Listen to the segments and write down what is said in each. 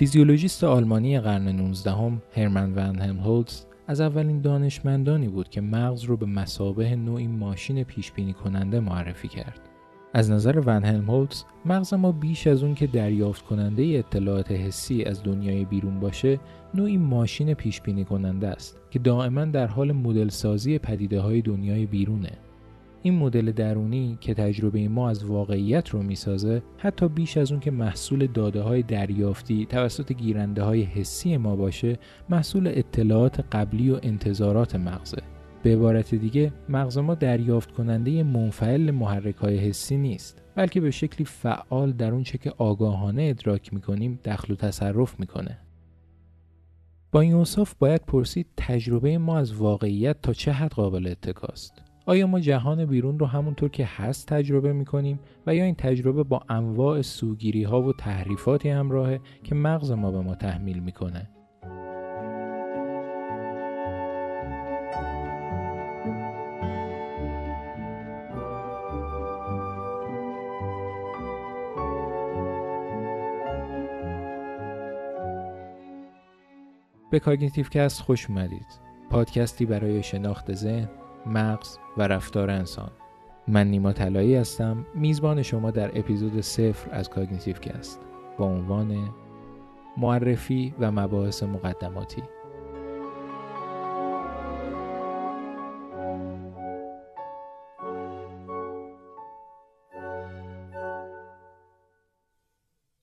فیزیولوژیست آلمانی قرن 19 هرمن ون هلمهولتز از اولین دانشمندانی بود که مغز رو به مثابه نوعی ماشین پیشبینی کننده معرفی کرد. از نظر ون هلمهولتز، مغز ما بیش از اون که دریافت کننده اطلاعات حسی از دنیای بیرون باشه، نوعی ماشین پیشبینی کننده است که دائما در حال مدل سازی پدیده‌های دنیای بیرونه. این مدل درونی که تجربه ما از واقعیت رو میسازه، حتی بیش از اون که محصول داده‌های دریافتی توسط گیرنده‌های حسی ما باشه، محصول اطلاعات قبلی و انتظارات مغزه. به عبارت دیگه، مغز ما دریافت کننده منفعل محرک‌های حسی نیست، بلکه به شکلی فعال در اون چه که آگاهانه ادراک می‌کنیم دخل و تصرف می‌کنه. با این اوصاف باید پرسید تجربه ما از واقعیت تا چه حد قابل اتکاست؟ آیا ما جهان بیرون رو همونطور که هست تجربه می‌کنیم و یا این تجربه با انواع سوگیری‌ها و تحریفاتی همراهه که مغز ما به ما تحمیل می‌کنه؟ به کاگنیتیو کست خوش اومدید. پادکستی برای شناخت ذهن، مغز و رفتار انسان. من نیما طلایی هستم، میزبان شما در اپیزود 0 از کاگنیتیو کست با عنوان معرفی و مباحث مقدماتی.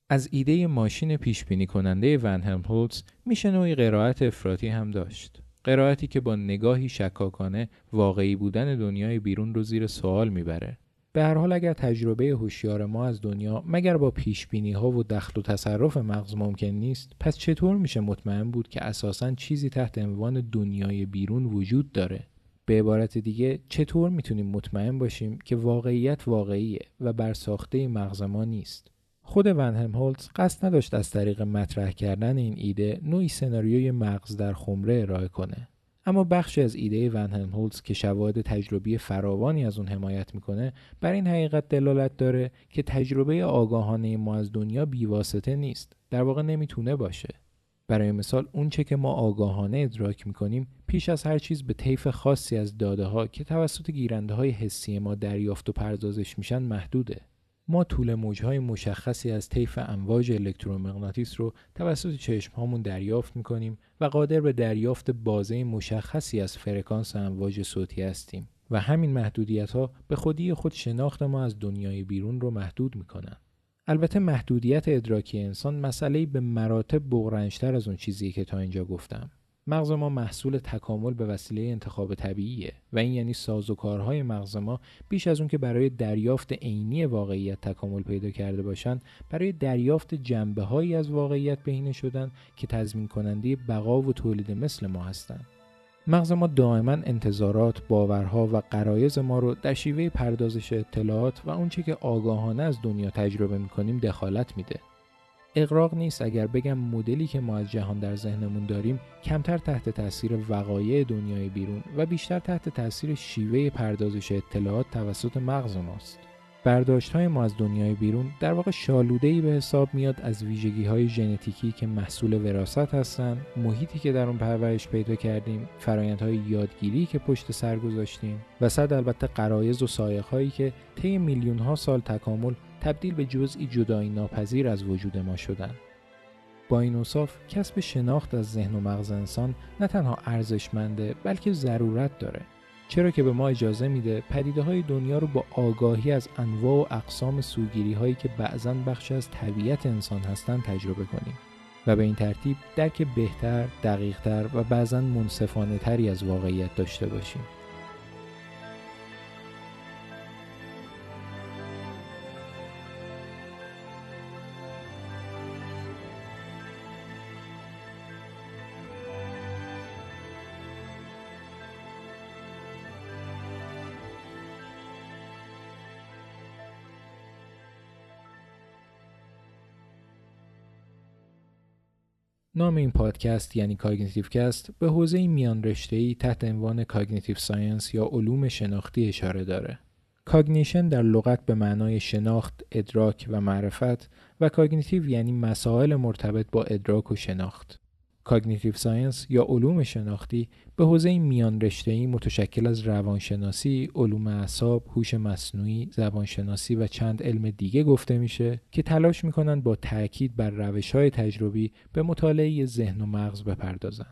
از ایده ماشین پیشبینی کننده ون هلمهولتز میشه نوعی قرائت افراطی هم داشت. قرائتی که با نگاهی شکاکانه واقعی بودن دنیای بیرون رو زیر سوال میبره. به هر حال اگر تجربه هوشیار ما از دنیا مگر با پیشبینی‌ها و دخل و تصرف مغز ممکن نیست، پس چطور میشه مطمئن بود که اساساً چیزی تحت عنوان دنیای بیرون وجود داره؟ به عبارت دیگه، چطور میتونیم مطمئن باشیم که واقعیت واقعیه و برساخته مغز ما نیست؟ خود ون هلمهولتز قصد نداشت از طریق مطرح کردن این ایده نوعی سناریوی مغز در خمره ارائه کنه، اما بخشی از ایده ون هلمهولتز که شواهد تجربی فراوانی از اون حمایت میکنه بر این حقیقت دلالت داره که تجربه آگاهانه ما از دنیا بیواسطه نیست، در واقع نمیتونه باشه. برای مثال، اون چه که ما آگاهانه ادراک میکنیم پیش از هر چیز به طیف خاصی از داده‌ها که توسط گیرنده‌های حسی ما دریافت و پردازش میشن محدوده. ما طول موج‌های مشخصی از طیف امواج الکترومغناطیس رو توسط چشم‌هامون دریافت می‌کنیم و قادر به دریافت بازه مشخصی از فرکانس امواج صوتی هستیم و همین محدودیت‌ها به خودی خود شناخت ما از دنیای بیرون رو محدود می‌کنن. البته محدودیت ادراکی انسان مسئله‌ای به مراتب بغرنج‌تر از اون چیزیه که تا اینجا گفتم. مغز ما محصول تکامل به وسیله انتخاب طبیعیه و این یعنی سازوکارهای مغز ما بیش از اون که برای دریافت عینی واقعیت تکامل پیدا کرده باشن، برای دریافت جنبه‌هایی از واقعیت بهینه شدن که تضمین کننده بقا و تولید مثل ما هستند. مغز ما دائما انتظارات، باورها و غرایز ما رو در شیوه پردازش اطلاعات و اونچه که آگاهانه از دنیا تجربه می‌کنیم دخالت میده. اغراق نیست اگر بگم مدلی که ما از جهان در ذهنمون داریم کمتر تحت تاثیر وقایع دنیای بیرون و بیشتر تحت تاثیر شیوه پردازش اطلاعات توسط مغز ماست. برداشت‌های ما از دنیای بیرون در واقع شالوده‌ای به حساب میاد از ویژگی‌های ژنتیکی که محصول وراثت هستن، محیطی که در اون پرورش پیدا کردیم، فرآیندهای یادگیری که پشت سر گذاشتیم و صد البته غرایز و سایق‌هایی که طی میلیون‌ها سال تکامل تبدیل به جزئی جدایی ناپذیر از وجود ما شدن. با این اوصاف کسب شناخت از ذهن و مغز انسان نه تنها ارزشمنده بلکه ضرورت داره، چرا که به ما اجازه میده پدیده‌های دنیا رو با آگاهی از انواع و اقسام سوگیری‌هایی که بعضاً بخشی از طبیعت انسان هستن تجربه کنیم و به این ترتیب درک بهتر، دقیق‌تر و بعضاً منصفانه‌تری از واقعیت داشته باشیم. نام این پادکست یعنی کاگنیتیو کست به حوزه میان رشته‌ای تحت عنوان کاگنیتیو ساینس یا علوم شناختی اشاره داره. کاگنیشن در لغت به معنای شناخت، ادراک و معرفت و کاگنیتیو یعنی مسائل مرتبط با ادراک و شناخت. کاگنیتیو ساینس یا علوم شناختی به حوزه میان رشته‌ای متشکل از روانشناسی، علوم اعصاب، هوش مصنوعی، زبانشناسی و چند علم دیگه گفته میشه که تلاش میکنن با تأکید بر روش‌های تجربی به مطالعه ذهن و مغز بپردازن.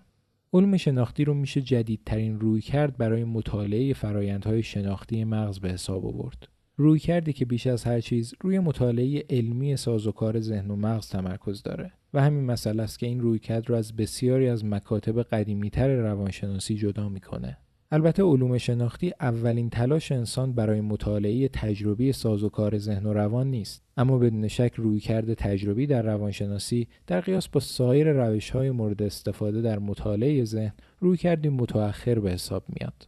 علم شناختی رو میشه جدیدترین رویکرد برای مطالعه فرایندهای شناختی مغز به حساب آورد. رویکردی که بیش از هر چیز روی مطالعه علمی سازوکار ذهن و مغز تمرکز داره و همین مسئله است که این رویکرد رو از بسیاری از مکاتب قدیمی‌تر روانشناسی جدا میکنه. البته علوم شناختی اولین تلاش انسان برای مطالعه تجربی سازوکار ذهن و روان نیست، اما بدون شک رویکرد تجربی در روانشناسی در قیاس با سایر روش‌های مورد استفاده در مطالعه ذهن رویکردی متأخر به حساب میاد.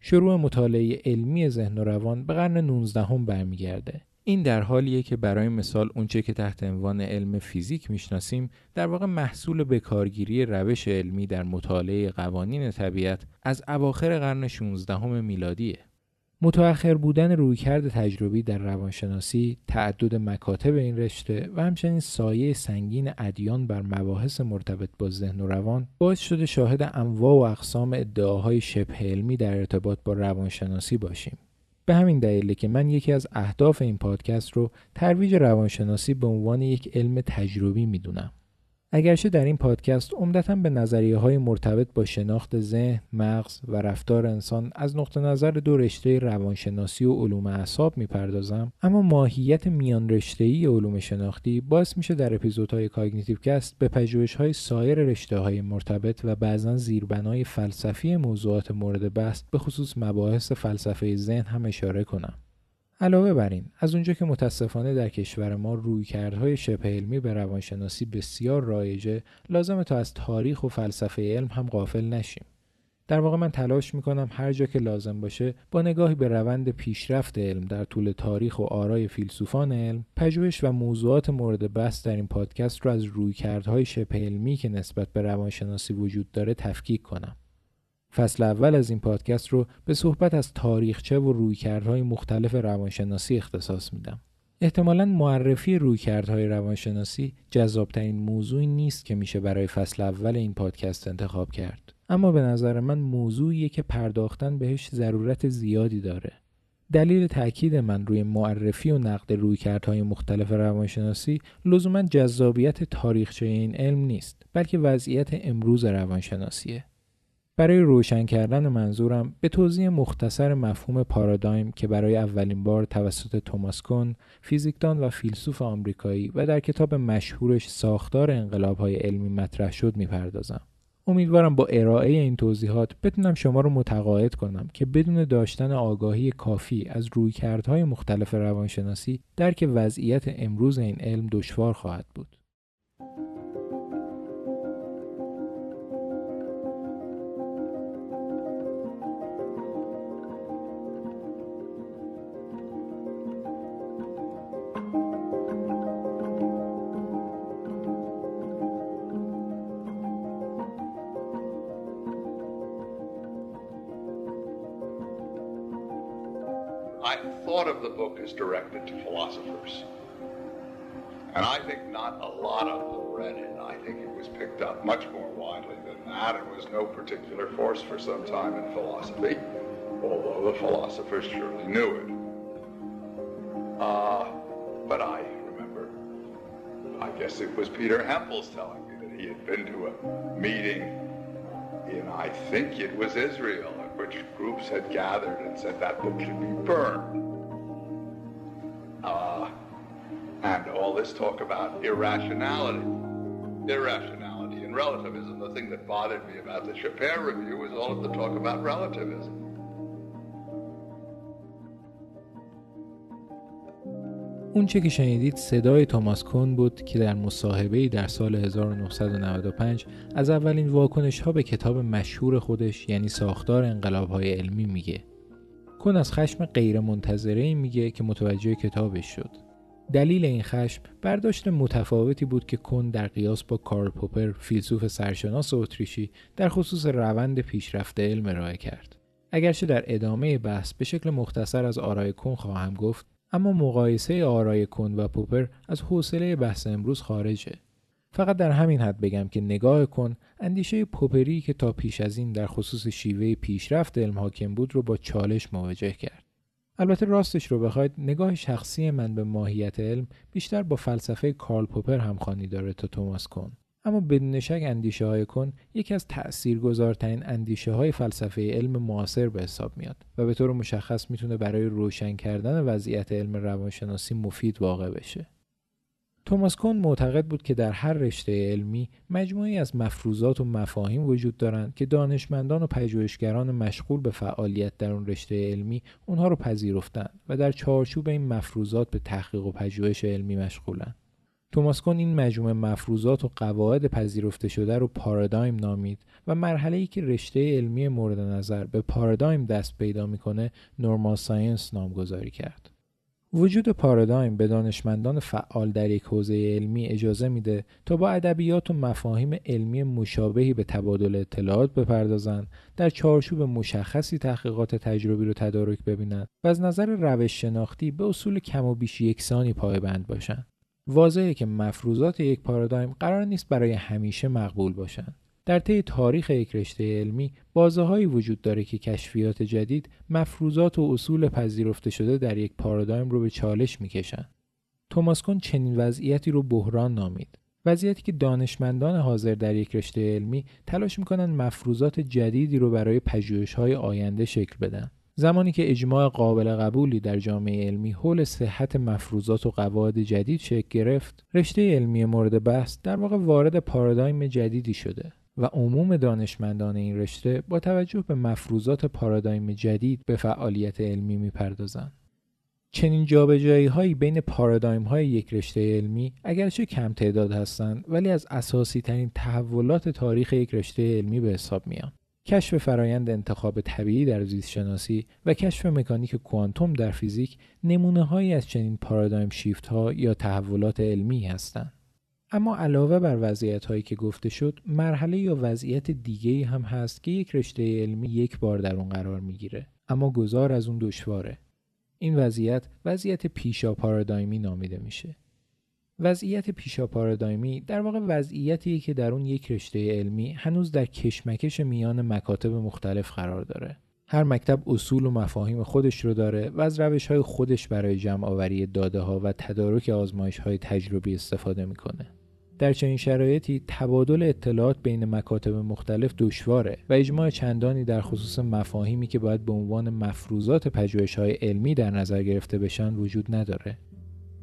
شروع مطالعه علمی ذهن و روان به قرن 19 برمیگرده. این در حالیه که برای مثال اونچه که تحت عنوان علم فیزیک میشناسیم در واقع محصول بکارگیری روش علمی در مطالعه قوانین طبیعت از اواخر قرن 16 میلادیه. متأخر بودن رویکرد تجربی در روانشناسی، تعدد مکاتب این رشته و همچنین سایه سنگین ادیان بر مباحث مرتبط با ذهن و روان باعث شده شاهد انواع و اقسام ادعاهای شبه علمی در ارتباط با روانشناسی باشیم. به همین دلیله که من یکی از اهداف این پادکست رو ترویج روانشناسی به عنوان یک علم تجربی میدونم. اگرچه در این پادکست عمدتاً به نظریه‌های مرتبط با شناخت ذهن، مغز و رفتار انسان از نقطه نظر دو رشته روانشناسی و علوم اعصاب میپردازم، اما ماهیت میان رشته‌ای علوم شناختی باعث میشه در اپیزودهای کاگنیتیو کست به پژوهش‌های سایر رشته‌های مرتبط و بعضاً زیربنای فلسفی موضوعات مورد بحث به خصوص مباحث فلسفه ذهن هم اشاره کنم. علاوه بر این، از اونجا که متاسفانه در کشور ما رویکردهای شبه علمی به روانشناسی بسیار رایجه، لازمه تا از تاریخ و فلسفه علم هم غافل نشیم. در واقع من تلاش میکنم هر جا که لازم باشه با نگاهی به روند پیشرفت علم در طول تاریخ و آرای فیلسوفان علم، پژوهش و موضوعات مورد بحث در این پادکست رو از رویکردهای شبه علمی که نسبت به روانشناسی وجود داره تفکیک کنم. فصل اول از این پادکست رو به صحبت از تاریخچه و رویکردهای مختلف روانشناسی اختصاص میدم. احتمالاً معرفی رویکردهای روانشناسی جذابترین موضوعی نیست که میشه برای فصل اول این پادکست انتخاب کرد، اما به نظر من موضوعیه که پرداختن بهش ضرورت زیادی داره. دلیل تأکید من روی معرفی و نقد رویکردهای مختلف روانشناسی لزوماً جذابیت تاریخچه این علم نیست، بلکه وضعیت امروز روانشناسیه. برای روشن کردن منظورم به توضیح مختصر مفهوم پارادایم که برای اولین بار توسط توماس کون، فیزیکدان و فیلسوف آمریکایی و در کتاب مشهورش ساختار انقلاب‌های علمی مطرح شد می‌پردازم. امیدوارم با ارائه این توضیحات بتونم شما رو متقاعد کنم که بدون داشتن آگاهی کافی از رویکردهای مختلف روانشناسی درک وضعیت امروز این علم دشوار خواهد بود. Directed to philosophers. And I think not a lot of them read it. I think it was picked up much more widely than that. It was no particular force for some time in philosophy, although the philosophers surely knew it. But I remember, I guess it was Peter Hempel's telling me that he had been to a meeting in, I think it was Israel, in which groups had gathered and said that book should be burned. And all this talk about irrationality and relativism. The thing that bothered me about the Shapiro review was all of the talk about relativism. اون چه که شنیدید صدای توماس کون بود که در مصاحبه‌ای در سال 1995 از اولین واکنش‌ها به کتاب مشهور خودش یعنی ساختار انقلاب‌های علمی میگه. کون از خشم غیرمنتظره‌ای میگه که متوجه کتابش شد. دلیل این خشم برداشت متفاوتی بود که کون در قیاس با کارل پوپر، فیلسوف سرشناس اتریشی، در خصوص روند پیشرفت علم ارائه کرد. اگرچه در ادامه بحث به شکل مختصر از آرای کن خواهم گفت، اما مقایسه آرای کن و پوپر از حوصله بحث امروز خارجه. فقط در همین حد بگم که نگاه کن اندیشه پوپری که تا پیش از این در خصوص شیوه پیشرفت علم حاکم بود رو با چالش مواجه کرد. البته راستش رو بخواید نگاه شخصی من به ماهیت علم بیشتر با فلسفه کارل پوپر همخوانی داره تا توماس کون، اما بدون شک اندیشه های کون یکی از تاثیرگذارترین اندیشه های فلسفه علم معاصر به حساب میاد و به طور مشخص میتونه برای روشن کردن وضعیت علم روانشناسی مفید واقع بشه. توماس کون معتقد بود که در هر رشته علمی مجموعه‌ای از مفروضات و مفاهیم وجود دارند که دانشمندان و پژوهشگران مشغول به فعالیت در اون رشته علمی اونها رو پذیرفتند و در چارچوب این مفروضات به تحقیق و پژوهش علمی مشغولند. توماس کون این مجموعه مفروضات و قواعد پذیرفته شده رو پارادایم نامید و مرحله‌ای که رشته علمی مورد نظر به پارادایم دست پیدا می‌کنه نورمال ساینس نامگذاری کرد. وجود پارادایم به دانشمندان فعال در یک حوزه علمی اجازه میده تا با ادبیات و مفاهیم علمی مشابهی به تبادل اطلاعات بپردازند، در چارچوب مشخصی تحقیقات تجربی رو تدارک ببینند و از نظر روش شناختی به اصول کم و بیش یکسانی پایبند باشند. واضحه که مفروضات یک پارادایم قرار نیست برای همیشه مقبول باشند. در طی تاریخ یک رشته علمی بازه‌هایی وجود داره که کشفیات جدید مفروضات و اصول پذیرفته شده در یک پارادایم رو به چالش می‌کشن. توماس کون چنین وضعیتی رو بحران نامید. وضعیتی که دانشمندان حاضر در یک رشته علمی تلاش می‌کنن مفروضات جدیدی رو برای پژوهش‌های آینده شکل بدن. زمانی که اجماع قابل قبولی در جامعه علمی حول صحت مفروضات و قواعد جدید شکل گرفت، رشته علمی مورد بحث در واقع وارد پارادایم جدیدی شده و عموم دانشمندان این رشته با توجه به مفروضات پارادایم جدید به فعالیت علمی می‌پردازند. چنین جابجایی‌هایی بین پارادایم‌های یک رشته علمی اگرچه کم تعداد هستند، ولی از اساسی‌ترین تحولات تاریخ یک رشته علمی به حساب می‌آیند. کشف فرایند انتخاب طبیعی در زیست‌شناسی و کشف مکانیک کوانتوم در فیزیک نمونه‌هایی از چنین پارادایم شیفت‌ها یا تحولات علمی هستند. اما علاوه بر وضعیت‌هایی که گفته شد، مرحله یا وضعیت دیگه‌ای هم هست که یک رشته علمی یک بار در اون قرار می‌گیره، اما گذار از اون دشواره. این وضعیت پیشاپارادایمی نامیده میشه. وضعیت پیشاپارادایمی در واقع وضعیتیه که در اون یک رشته علمی هنوز در کشمکش میان مکاتب مختلف قرار داره. هر مکتب اصول و مفاهیم خودش رو داره و از روش‌های خودش برای جمع‌آوری داده‌ها و تدارک آزمایش‌های تجربی استفاده می‌کنه. در چنین شرایطی تبادل اطلاعات بین مکاتب مختلف دشواره و اجماع چندانی در خصوص مفاهیمی که باید به عنوان مفروضات پژوهش‌های علمی در نظر گرفته بشن وجود نداره.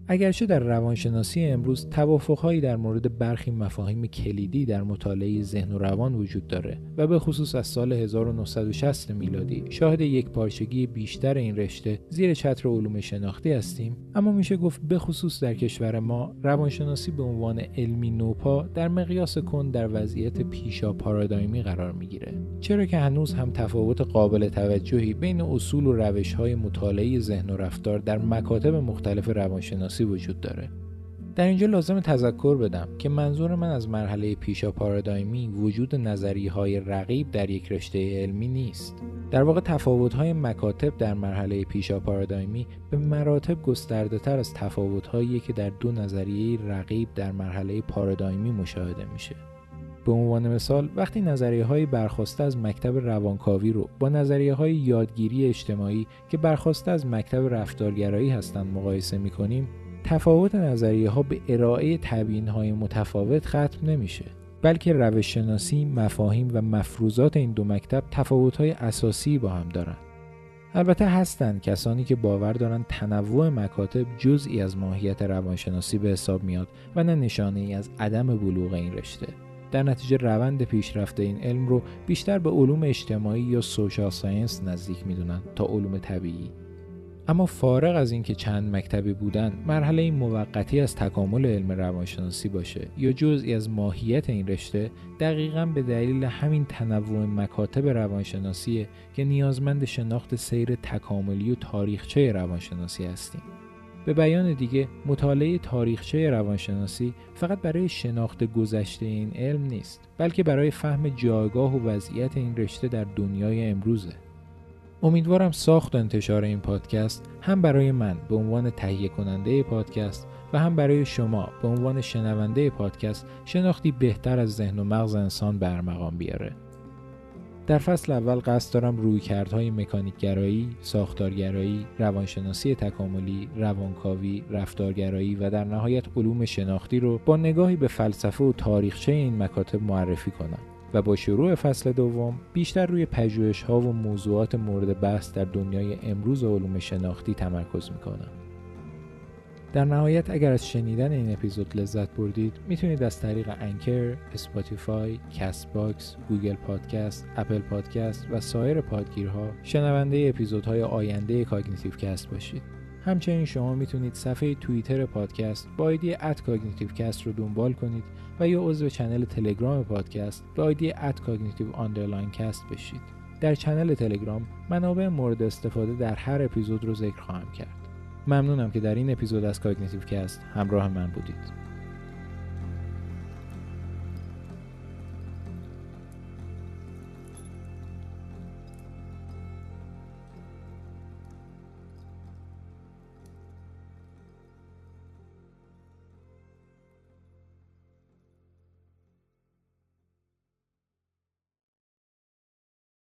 اگرچه در روانشناسی امروز توافق‌هایی در مورد برخی مفاهیم کلیدی در مطالعه ذهن و روان وجود داره و به خصوص از سال 1960 میلادی شاهد یکپارچگی بیشتر این رشته زیر چتر علوم شناختی هستیم، اما میشه گفت به خصوص در کشور ما روانشناسی به عنوان علمی نوپا در مقیاس کن در وضعیت پیشاپارادایمی قرار میگیره، چرا که هنوز هم تفاوت قابل توجهی بین اصول و روش‌های مطالعه ذهن و رفتار در مکاتب مختلف روانشناسی وجود داره. در اینجا لازم تذکر بدم که منظور من از مرحله پیشاپارادایمی وجود نظریه‌های رقیب در یک رشته علمی نیست. در واقع تفاوت‌های مکاتب در مرحله پیشاپارادایمی به مراتب گسترده‌تر از تفاوت‌هایی که در دو نظریه رقیب در مرحله پارادایمی مشاهده میشه. به عنوان مثال، وقتی نظریه‌های برخواسته از مکتب روانکاوی رو با نظریه‌های یادگیری اجتماعی که برخواسته از مکتب رفتارگرایی هستند مقایسه می‌کنیم، تفاوت نظریه‌ها به ارائه تبیین‌های متفاوت ختم نمیشه، بلکه روش‌شناسی، مفاهیم و مفروضات این دو مکتب تفاوت‌های اساسی با هم دارند. البته هستند کسانی که باور دارند تنوع مکاتب جزئی از ماهیت روانشناسی به حساب میاد و نه نشانه‌ای از عدم بلوغ این رشته. در نتیجه روند پیشرفت این علم رو بیشتر به علوم اجتماعی یا سوشال ساینس نزدیک میدونن تا علوم طبیعی. اما فارغ از اینکه چند مکتبی بودن مرحله موقتی از تکامل علم روانشناسی باشه یا جزئی از ماهیت این رشته، دقیقاً به دلیل همین تنوع مکاتب روانشناسیه که نیازمند شناخت سیر تکاملی و تاریخچه روانشناسی هستیم. به بیان دیگه، مطالعه تاریخچه روانشناسی فقط برای شناخت گذشته این علم نیست، بلکه برای فهم جایگاه و وضعیت این رشته در دنیای امروزه. امیدوارم ساخت و انتشار این پادکست هم برای من به عنوان تهیه کننده پادکست و هم برای شما به عنوان شنونده پادکست شناختی بهتر از ذهن و مغز انسان برمقام بیاره. در فصل اول قصد دارم رویکردهای مکانیک‌گرایی، ساختارگرایی، روانشناسی تکاملی، روانکاوی، رفتارگرایی و در نهایت علوم شناختی رو با نگاهی به فلسفه و تاریخچه این مکاتب معرفی کنم و با شروع فصل دوم بیشتر روی پژوهش‌ها و موضوعات مورد بحث در دنیای امروز علوم شناختی تمرکز می‌کنم. در نهایت اگر از شنیدن این اپیزود لذت بردید میتونید از طریق انکر، اسپاتیفای، کست باکس، گوگل پادکست، اپل پادکست و سایر پادگیرها شنونده اپیزودهای آینده کاگنیتیو کست باشید. همچنین شما میتونید صفحه توییتر پادکست با آیدی @cognitiveCast رو دنبال کنید و یا عضو چنل تلگرام پادکست با آیدی @cognitive_cast بشید. در چنل تلگرام منابع مورد استفاده در هر اپیزود رو ذکر خواهم کرد. ممنونم که در این اپیزود از کاگنیتیو کست همراه من بودید.